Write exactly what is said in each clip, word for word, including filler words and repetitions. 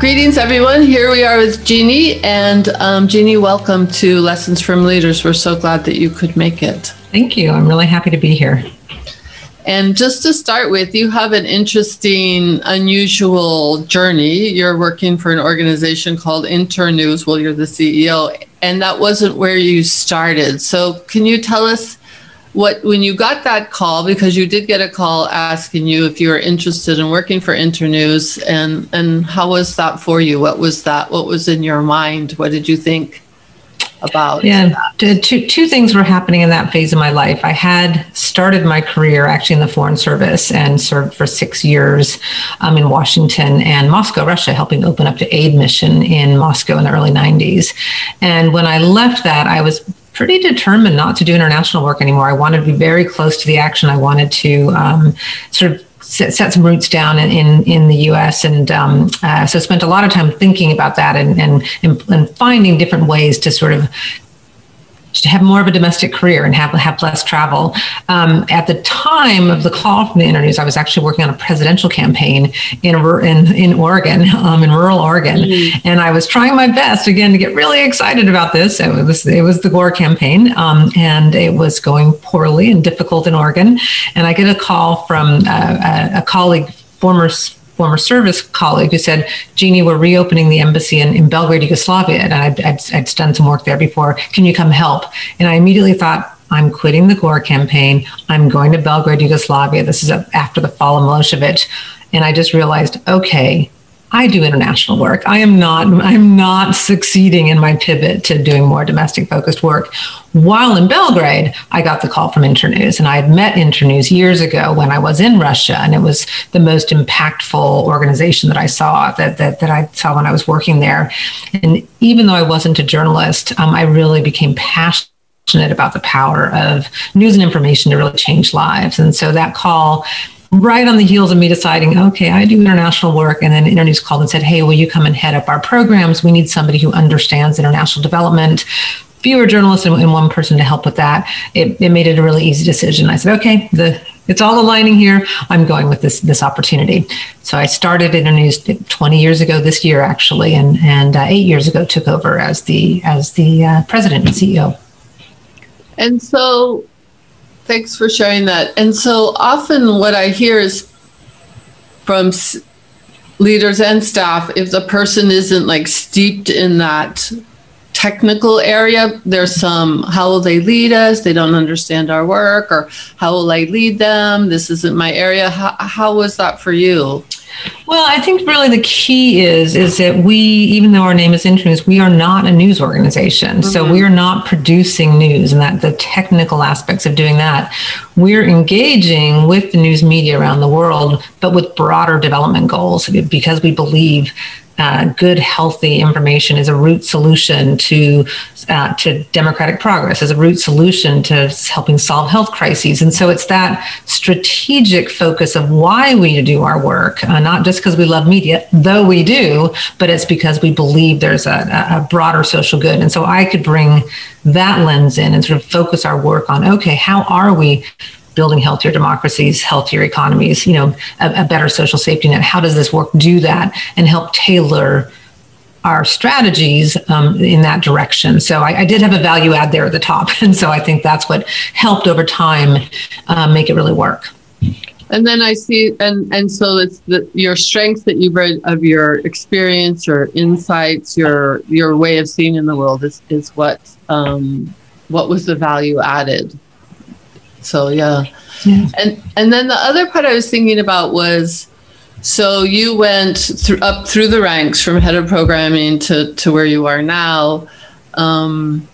Greetings, everyone. Here we are with Jeannie. And um, Jeannie, welcome to Lessons from Leaders. We're so glad that you could make it. Thank you. I'm really happy to be here. And just to start with, you have an interesting, unusual journey. You're working for an organization called Internews. Well, you're the C E O, and that wasn't where you started. So can you tell us what, when you got that call, because you did get a call asking you if you were interested in working for Internews, and, and how was that for you? What was that? What was in your mind? What did you think about yeah, that? Two, two things were happening in that phase of my life. I had started my career actually in the Foreign Service and served for six years um, in Washington and Moscow, Russia, helping open up the aid mission in Moscow in the early nineties. And when I left that, I was pretty determined not to do international work anymore. I wanted to be very close to the action. I wanted to um, sort of set, set some roots down in, in, in the U S. And um, uh, so spent a lot of time thinking about that and, and, and finding different ways to sort of to have more of a domestic career and have have less travel. Um, at the time of the call from the Internews, I was actually working on a presidential campaign in in, in Oregon, um, in rural Oregon. Mm-hmm. And I was trying my best, again, to get really excited about this. It was, it was the Gore campaign, um, and it was going poorly and difficult in Oregon. And I get a call from uh, a, a colleague, former former service colleague, who said, Jeannie, we're reopening the embassy in, in Belgrade, Yugoslavia, and I'd, I'd, I'd done some work there before. Can you come help? And I immediately thought, I'm quitting the Gore campaign. I'm going to Belgrade, Yugoslavia. This is after the fall of Milošević. And I just realized, okay, I do international work. I am not, I'm not succeeding in my pivot to doing more domestic focused work. While in Belgrade, I got the call from Internews, and I had met Internews years ago when I was in Russia, and it was the most impactful organization that I saw, that that, that I saw when I was working there. And even though I wasn't a journalist, um, I really became passionate about the power of news and information to really change lives. And so that call, right on the heels of me deciding, okay, I do international work, and then Internews called and said, hey, will you come and head up our programs? We need somebody who understands international development, fewer journalists, and, and one person to help with that. It, it made it a really easy decision. I said, okay, the it's all aligning here. I'm going with this this opportunity. So I started Internews twenty years ago this year, actually, and and uh, eight years ago took over as the as the uh, president and C E O. And so, thanks for sharing that. And so often what I hear is from s- leaders and staff, if the person isn't like steeped in that technical area, there's some, how will they lead us? They don't understand our work, or how will I lead them? This isn't my area. How, how was that for you? Well, I think really the key is is that we, even though our name is Internews, we are not a news organization. Mm-hmm. So we are not producing news, and that the technical aspects of doing that, we're engaging with the news media around the world, but with broader development goals, because we believe Uh, good, healthy information is a root solution to uh, to democratic progress, is a root solution to helping solve health crises. And so it's that strategic focus of why we do our work, uh, not just because we love media, though we do, but it's because we believe there's a, a broader social good. And so I could bring that lens in and sort of focus our work on, okay, how are we building healthier democracies, healthier economies, you know, a, a better social safety net? How does this work do that and help tailor our strategies um, in that direction? So I, I did have a value add there at the top. And so I think that's what helped over time uh, make it really work. And then I see, and, and so it's the, your strengths that you've read of your experience, your insights, your your way of seeing in the world is, is what um, what was the value added. So, yeah. yeah. And and then the other part I was thinking about was, so you went through, up through the ranks from head of programming to, to where you are now. Um,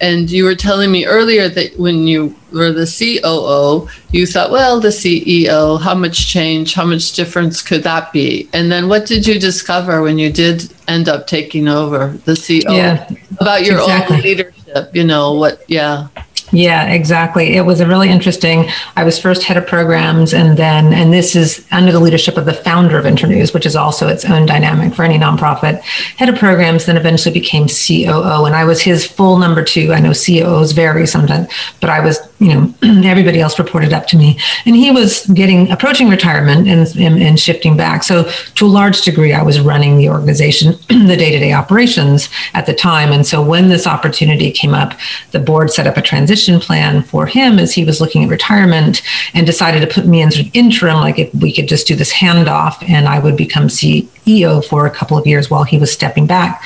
and you were telling me earlier that when you were the C O O, you thought, well, the C E O, how much change, how much difference could that be? And then what did you discover when you did end up taking over the C O O? Yeah, about your exactly. own leadership, you know, what, yeah. Yeah, exactly. It was a really interesting, I was first head of programs, and then, and this is under the leadership of the founder of Internews, which is also its own dynamic for any nonprofit, head of programs, then eventually became C O O. And I was his full number two. I know C O Os vary sometimes, but I was you know, everybody else reported up to me. And he was getting approaching retirement and, and, and shifting back. So to a large degree, I was running the organization, the day-to-day operations at the time. And so when this opportunity came up, the board set up a transition plan for him as he was looking at retirement and decided to put me in sort of interim, like if we could just do this handoff and I would become C E O for a couple of years while he was stepping back.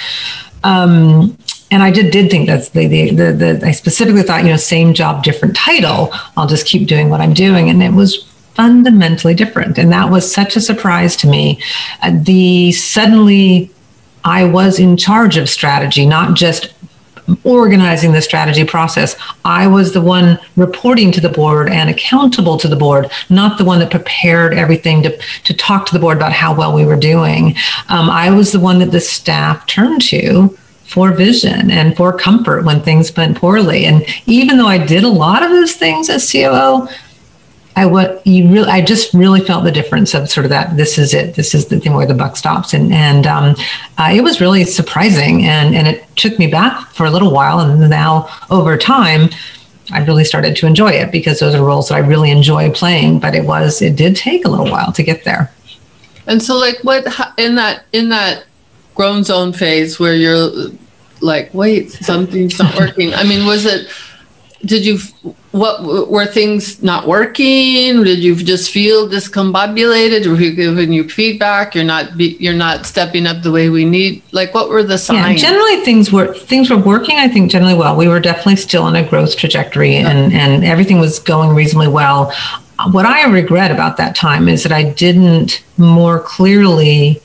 Um, And I did did think that's the, the the the I specifically thought, you know, same job, different title. I'll just keep doing what I'm doing. And it was fundamentally different. And that was such a surprise to me. Uh, the suddenly I was in charge of strategy, not just organizing the strategy process. I was the one reporting to the board and accountable to the board, not the one that prepared everything to, to talk to the board about how well we were doing. Um, I was the one that the staff turned to for vision and for comfort when things went poorly. And even though I did a lot of those things as C O O, I what you really I just really felt the difference of sort of that this is it, this is the thing where the buck stops. And and um, uh, it was really surprising, and and it took me back for a little while. And now over time, I really started to enjoy it because those are roles that I really enjoy playing. But it was it did take a little while to get there. And so, like, what in that in that. grown zone phase where you're like, wait, something's not working. I mean, was it, did you, what were things not working? Did you just feel discombobulated? Were people giving you feedback? You're not, be, you're not stepping up the way we need. Like, what were the signs? Yeah, generally things were, things were working, I think, generally well. We were definitely still on a growth trajectory, yeah. and, and everything was going reasonably well. What I regret about that time is that I didn't more clearly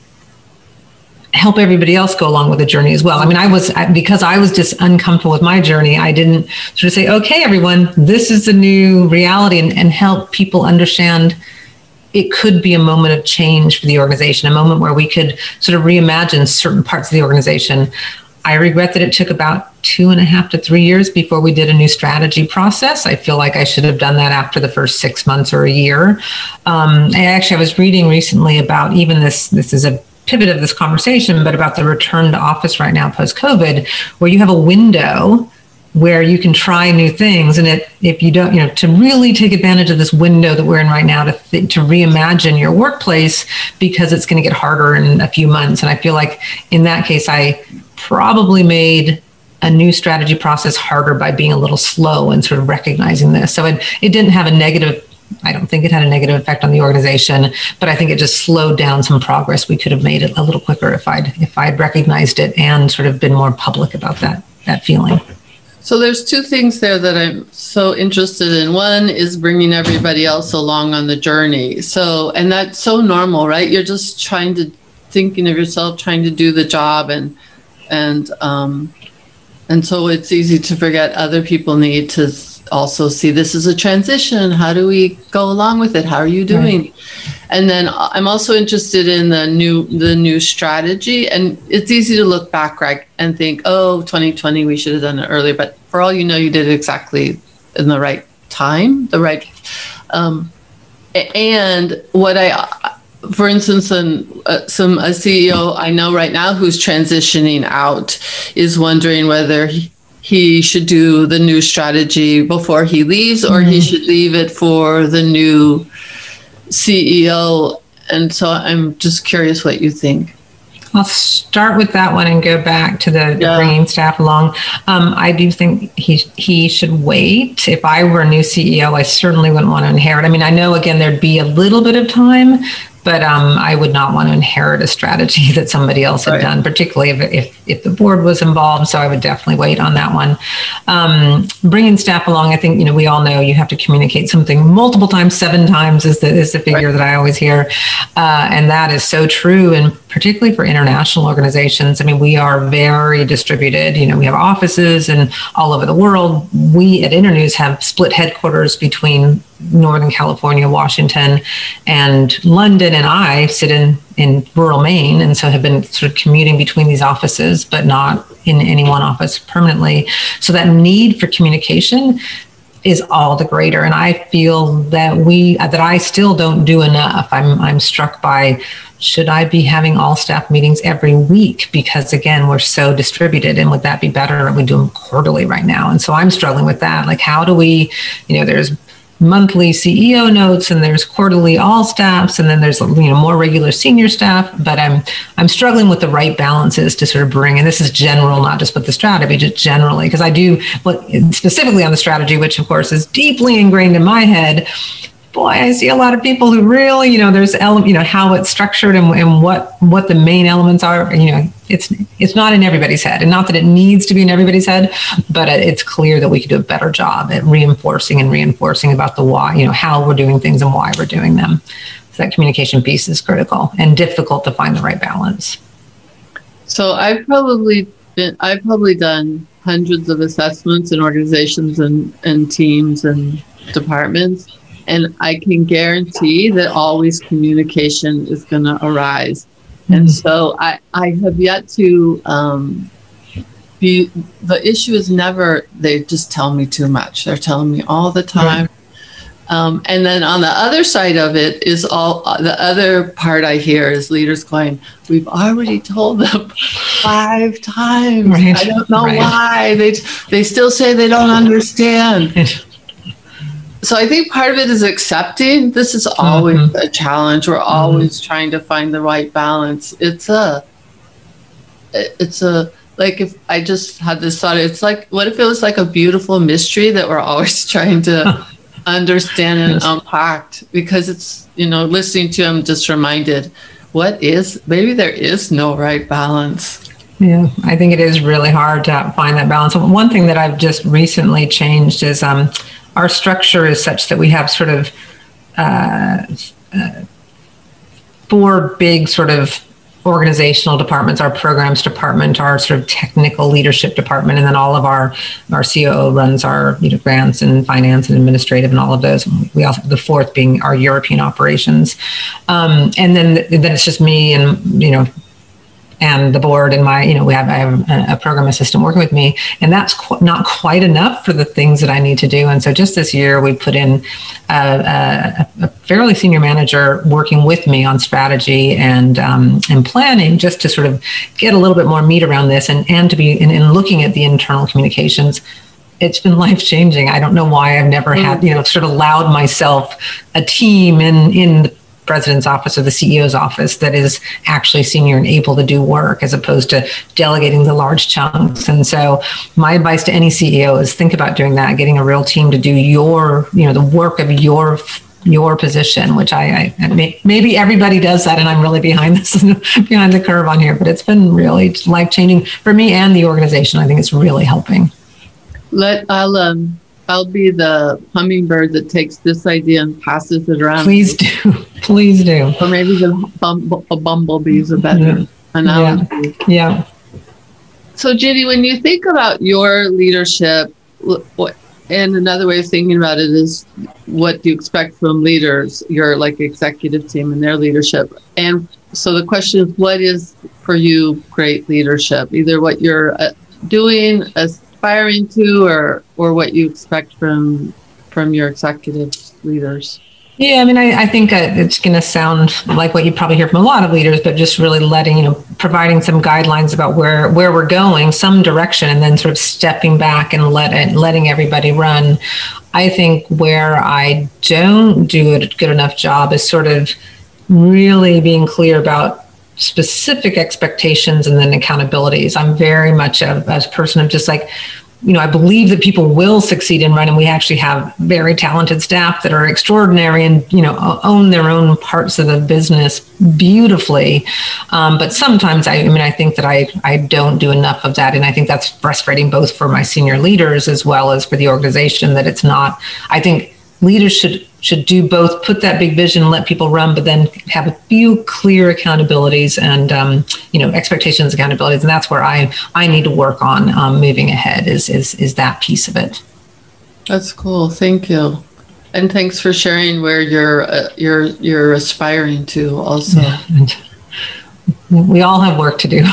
help everybody else go along with the journey as well. I mean, I was, because I was just uncomfortable with my journey, I didn't sort of say, okay, everyone, this is the new reality, and, and help people understand it could be a moment of change for the organization, a moment where we could sort of reimagine certain parts of the organization. I regret that it took about two and a half to three years before we did a new strategy process. I feel like I should have done that after the first six months or a year. Um, I actually, I was reading recently about even this, this is a pivot of this conversation, but about the return to office right now post-COVID, where you have a window where you can try new things. And it, if you don't, you know, to really take advantage of this window that we're in right now to th- to reimagine your workplace, because it's going to get harder in a few months. And I feel like in that case, I probably made a new strategy process harder by being a little slow and sort of recognizing this. So it, it didn't have a negative I don't think it had a negative effect on the organization, but I think it just slowed down some progress. We could have made it a little quicker if I'd if I'd recognized it and sort of been more public about that that feeling. So there's two things there that I'm so interested in. One is bringing everybody else along on the journey. So, and that's so normal, right? You're just trying to thinking of yourself, trying to do the job, and and um, and so it's easy to forget other people need to also see this is a transition. How do we go along with it? How are you doing? Right. And then I'm also interested in the new the new strategy. And it's easy to look back, right, and think, oh, twenty twenty, we should have done it earlier. But for all you know, you did it exactly in the right time, the right. Um, and what I, for instance, an, uh, some a C E O I know right now who's transitioning out is wondering whether he, he should do the new strategy before he leaves, or mm-hmm. he should leave it for the new C E O. And so I'm just curious what you think. I'll start with that one and go back to the yeah. bringing staff along. Um, I do think he he should wait. If I were a new C E O, I certainly wouldn't want to inherit. I mean, I know, again, there'd be a little bit of time, but um, I would not want to inherit a strategy that somebody else had right. done, particularly if, if if the board was involved. So I would definitely wait on that one. Um, bringing staff along, I think, you know, we all know you have to communicate something multiple times, seven times is the, is the figure right. that I always hear. Uh, and that is so true, and particularly for international organizations. I mean, we are very distributed. You know, we have offices and all over the world. We at Internews have split headquarters between Northern California, Washington, and London, and I sit in, in rural Maine, and so have been sort of commuting between these offices, but not in any one office permanently. So that need for communication, is all the greater. And I feel that we, that I still don't do enough. I'm, I'm struck by, should I be having all staff meetings every week? Because again, we're so distributed, and would that be better if we do them quarterly right now? And so I'm struggling with that. Like, how do we, you know, there's monthly C E O notes, and there's quarterly all staffs, and then there's, you know, more regular senior staff, but I'm I'm struggling with the right balances to sort of bring, and this is general, not just with the strategy, just generally, because I do, but specifically on the strategy, which of course is deeply ingrained in my head, boy, I see a lot of people who really, you know, there's, ele- you know, how it's structured and, and what, what the main elements are, you know, it's, it's not in everybody's head, and not that it needs to be in everybody's head, but it's clear that we could do a better job at reinforcing and reinforcing about the why, you know, how we're doing things and why we're doing them. So that communication piece is critical and difficult to find the right balance. So I've probably been, I've probably done hundreds of assessments in organizations and, and teams and departments. And I can guarantee that always communication is going to arise. Mm-hmm. And so I, I have yet to um, be, the issue is never, they just tell me too much. They're telling me all the time. Mm-hmm. Um, and then on the other side of it is all, the other part I hear is leaders going, we've already told them five times. Right. I don't know right. why. They, they still say they don't understand. So I think part of it is accepting. This is always mm-hmm. a challenge. We're always mm-hmm. trying to find the right balance. It's a, it's a, like if I just had this thought, it's like, what if it was like a beautiful mystery that we're always trying to understand and unpack? Because it's, you know, listening to him just reminded, what is, maybe there is no right balance. Yeah, I think it is really hard to find that balance. One thing that I've just recently changed is, um, our structure is such that we have sort of uh, uh, four big sort of organizational departments, our programs department, our sort of technical leadership department, and then all of our, our C O O runs our, you know, grants and finance and administrative and all of those. We also, the fourth being our European operations. Um, and then, then it's just me and, you know, and the board and my, you know, we have, I have a program assistant working with me, and that's qu- not quite enough for the things that I need to do. And so just this year, we put in a, a, a fairly senior manager working with me on strategy and um, and planning, just to sort of get a little bit more meat around this, and, and to be in, in looking at the internal communications. It's been life-changing. I don't know why I've never mm-hmm. had, you know, sort of allowed myself a team in, in the president's office or the C E O's office that is actually senior and able to do work, as opposed to delegating the large chunks. And so my advice to any C E O is think about doing that, getting a real team to do your, you know, the work of your your position, which I, I may, maybe everybody does that, and I'm really behind this behind the curve on here, but it's been really life-changing for me and the organization. I think it's really helping. Let I'll um, I'll be the hummingbird that takes this idea and passes it around. Please do. Please do. Or maybe the bumble, a bumblebee is a better analogy. Yeah. yeah. So, Ginny, when you think about your leadership, and another way of thinking about it is, what do you expect from leaders, your like executive team and their leadership? And so the question is, what is for you great leadership? Either what you're doing, aspiring to, or or what you expect from from your executive leaders? Yeah, I mean, I, I think it's going to sound like what you probably hear from a lot of leaders, but just really letting, you know, providing some guidelines about where, where we're going, some direction, and then sort of stepping back and let it, letting everybody run. I think where I don't do a good enough job is sort of really being clear about specific expectations and then accountabilities. I'm very much a, a person of just like, you know, I believe that people will succeed and run, and we actually have very talented staff that are extraordinary and, you know, own their own parts of the business beautifully. Um, but sometimes, I, I mean, I think that I, I don't do enough of that. And I think that's frustrating both for my senior leaders as well as for the organization, that it's not, I think leaders should should do both, put that big vision and let people run, but then have a few clear accountabilities and, um, you know, expectations, accountabilities. And that's where I, I need to work on um, moving ahead is, is, is that piece of it. That's cool. Thank you. And thanks for sharing where you're, uh, you're, you're aspiring to also. Yeah. We all have work to do.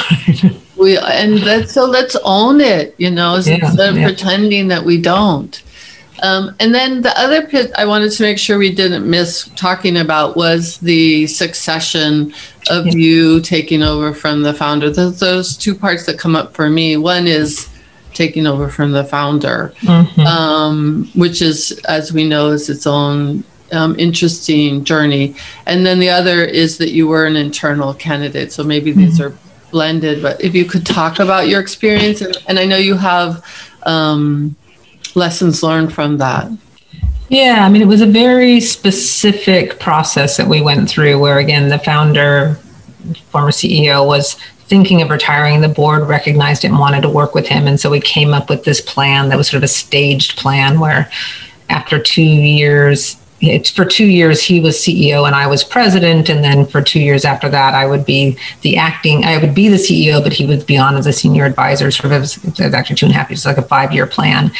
we And that's, so let's own it, you know, instead yeah, of yeah. pretending that we don't. Um, and then the other bit I wanted to make sure we didn't miss talking about was the succession of yeah. you taking over from the founder. Those, those two parts that come up for me. One is taking over from the founder, mm-hmm. um, which is, as we know, is its own um, interesting journey. And then the other is that you were an internal candidate. So maybe mm-hmm. these are blended, but if you could talk about your experience, and, and I know you have um, lessons learned from that. Yeah, I mean, it was a very specific process that we went through where, again, the founder, former C E O, was thinking of retiring. The board recognized it and wanted to work with him. And so we came up with this plan that was sort of a staged plan where after two years, for two years, he was C E O and I was president. And then for two years after that, I would be the acting, I would be the C E O, but he would be on as a senior advisor. Sort of, it was, it was actually two and a half years, like a five-year plan.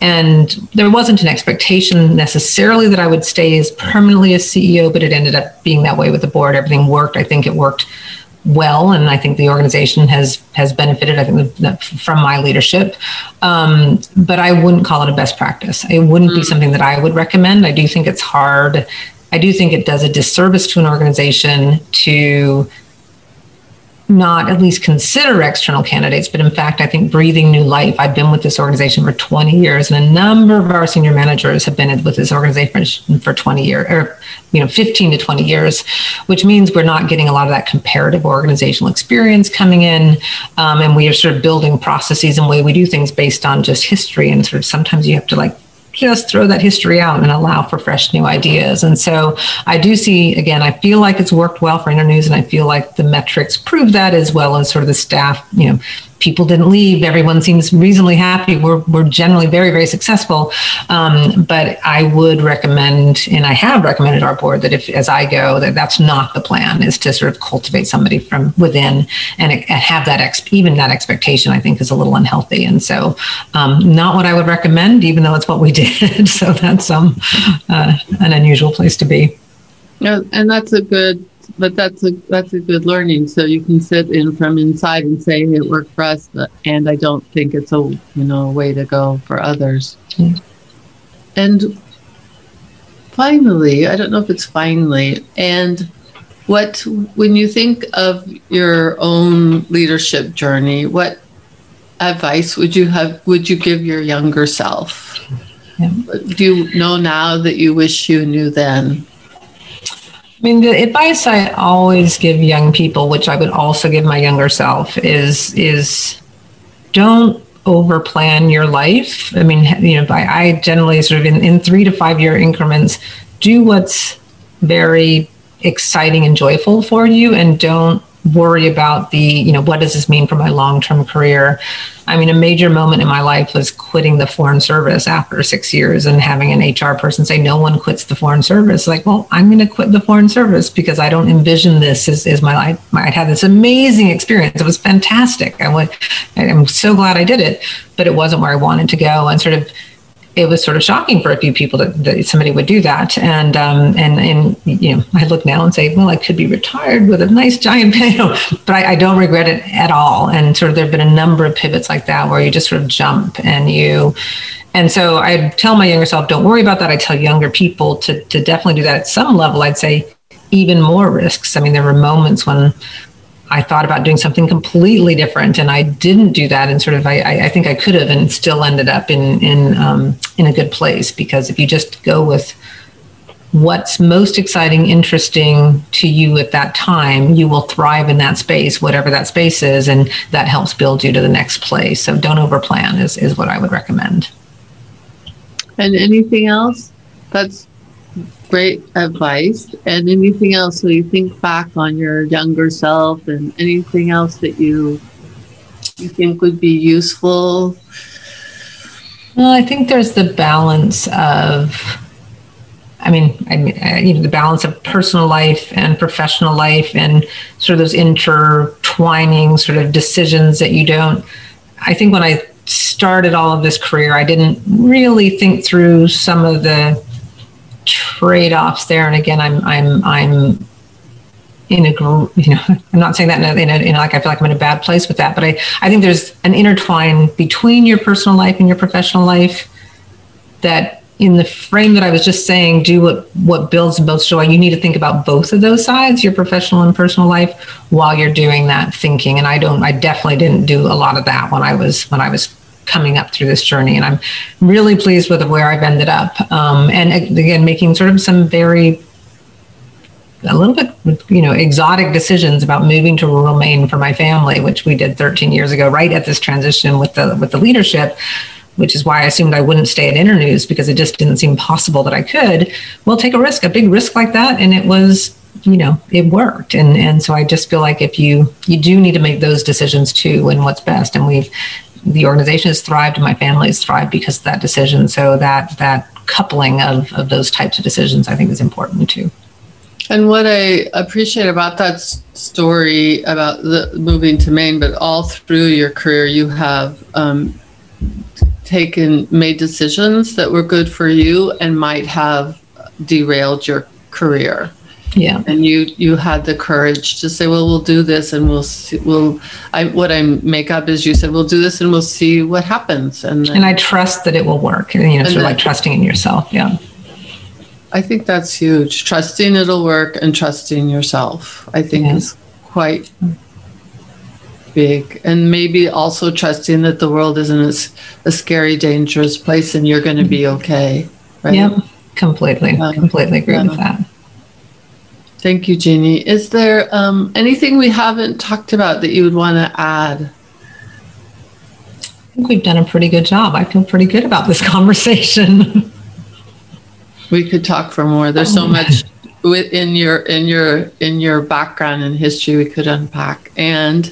And there wasn't an expectation necessarily that I would stay as permanently as C E O, but it ended up being that way with the board. Everything worked. I think it worked well, and I think the organization has has benefited, I think, from my leadership. Um, but I wouldn't call it a best practice. It wouldn't be something that I would recommend. I do think it's hard. I do think it does a disservice to an organization to not at least consider external candidates, but in fact, I think breathing new life. I've been with this organization for twenty years, and a number of our senior managers have been with this organization for twenty years, or you know, fifteen to twenty years, which means we're not getting a lot of that comparative organizational experience coming in, um, and we are sort of building processes and way we do things based on just history, and sort of sometimes you have to like just throw that history out and allow for fresh new ideas. And so I do see, again, I feel like it's worked well for Internews, and I feel like the metrics prove that, as well as sort of the staff, you know, people didn't leave. Everyone seems reasonably happy. We're we're generally very, very successful. Um, but I would recommend, and I have recommended our board, that if, as I go, that that's not the plan, is to sort of cultivate somebody from within and, and have that, ex- even that expectation, I think, is a little unhealthy. And so um, not what I would recommend, even though it's what we did. So that's um, uh, an unusual place to be. Yeah, and that's a good But that's a that's a good learning. So you can sit in from inside and say, hey, it worked for us, but, and I don't think it's a you know way to go for others. Yeah. And finally, I don't know if it's finally. And what when you think of your own leadership journey, what advice would you have? Would you give your younger self? Yeah. Do you know now that you wish you knew then? I mean, the advice I always give young people, which I would also give my younger self, is is don't overplan your life. I mean, you know, I, I generally sort of in, in three to five year increments, do what's very exciting and joyful for you, and don't worry about the, you know, what does this mean for my long-term career? I mean, a major moment in my life was quitting the Foreign Service after six years and having an H R person say, no one quits the Foreign Service. Like, well, I'm going to quit the Foreign Service because I don't envision this as, as my life. I had this amazing experience. It was fantastic. I went, I'm so glad I did it, but it wasn't where I wanted to go. And sort of, it was sort of shocking for a few people that, that somebody would do that. And, um, and, and, you know, I look now and say, well, I could be retired with a nice giant payroll, but I, I don't regret it at all. And sort of, there've been a number of pivots like that where you just sort of jump and you, and so I tell my younger self, don't worry about that. I tell younger people to, to definitely do that. At some level, I'd say even more risks. I mean, there were moments when I thought about doing something completely different, and I didn't do that. And sort of, I, I think I could have, and still ended up in in um, in a good place, because if you just go with what's most exciting, interesting to you at that time, you will thrive in that space, whatever that space is, and that helps build you to the next place. So don't overplan is is what I would recommend. And anything else? That's great advice. And anything else? So you think back on your younger self, and anything else that you you think would be useful? Well, I think there's the balance of, I mean, I mean, I, you know, the balance of personal life and professional life, and sort of those intertwining sort of decisions that you don't. I think when I started all of this career, I didn't really think through some of the trade-offs there, and again, I'm I'm I'm in a group. You know, I'm not saying that in a, in, a, in a, like I feel like I'm in a bad place with that, but I I think there's an intertwine between your personal life and your professional life that in the frame that I was just saying, do what, what builds most joy, you need to think about both of those sides, your professional and personal life, while you're doing that thinking. And I don't, I definitely didn't do a lot of that when I was, when I was coming up through this journey. And I'm really pleased with where I've ended up. Um, and again, making sort of some very, a little bit, you know, exotic decisions about moving to rural Maine for my family, which we did thirteen years ago, right at this transition with the, with the leadership, which is why I assumed I wouldn't stay at Internews, because it just didn't seem possible that I could. Well, take a risk, a big risk like that. And it was, you know, it worked. And and so I just feel like if you, you do need to make those decisions too, and what's best. And we've, the organization has thrived and my family has thrived because of that decision. So that, that coupling of, of those types of decisions, I think, is important too. And what I appreciate about that story about the moving to Maine, but all through your career, you have um, taken, made decisions that were good for you and might have derailed your career. Yeah. And you, you had the courage to say, well, we'll do this and we'll see, we'll, I, what I make up is you said, we'll do this and we'll see what happens. And then, and I trust that it will work, you know, sort then, of like trusting in yourself. Yeah. I think that's huge. Trusting it'll work and trusting yourself, I think, yeah, is quite big. And maybe also trusting that the world isn't as a scary, dangerous place and you're going to be okay. Right? Yep, completely. Um, completely agree yeah. with that. Thank you, Jeannie. Is there um, anything we haven't talked about that you would want to add? I think we've done a pretty good job. I feel pretty good about this conversation. We could talk for more. There's so much in your in your in your background and history we could unpack. And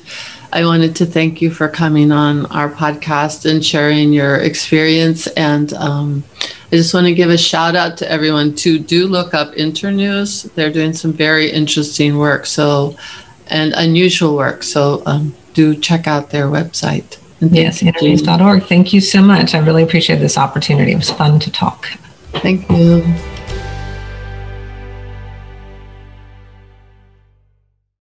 I wanted to thank you for coming on our podcast and sharing your experience. And um, I just want to give a shout out to everyone to do look up Internews. They're doing some very interesting work, so, and unusual work. So um, do check out their website. Yes, internews dot org. Thank you so much. I really appreciate this opportunity. It was fun to talk. Thank you.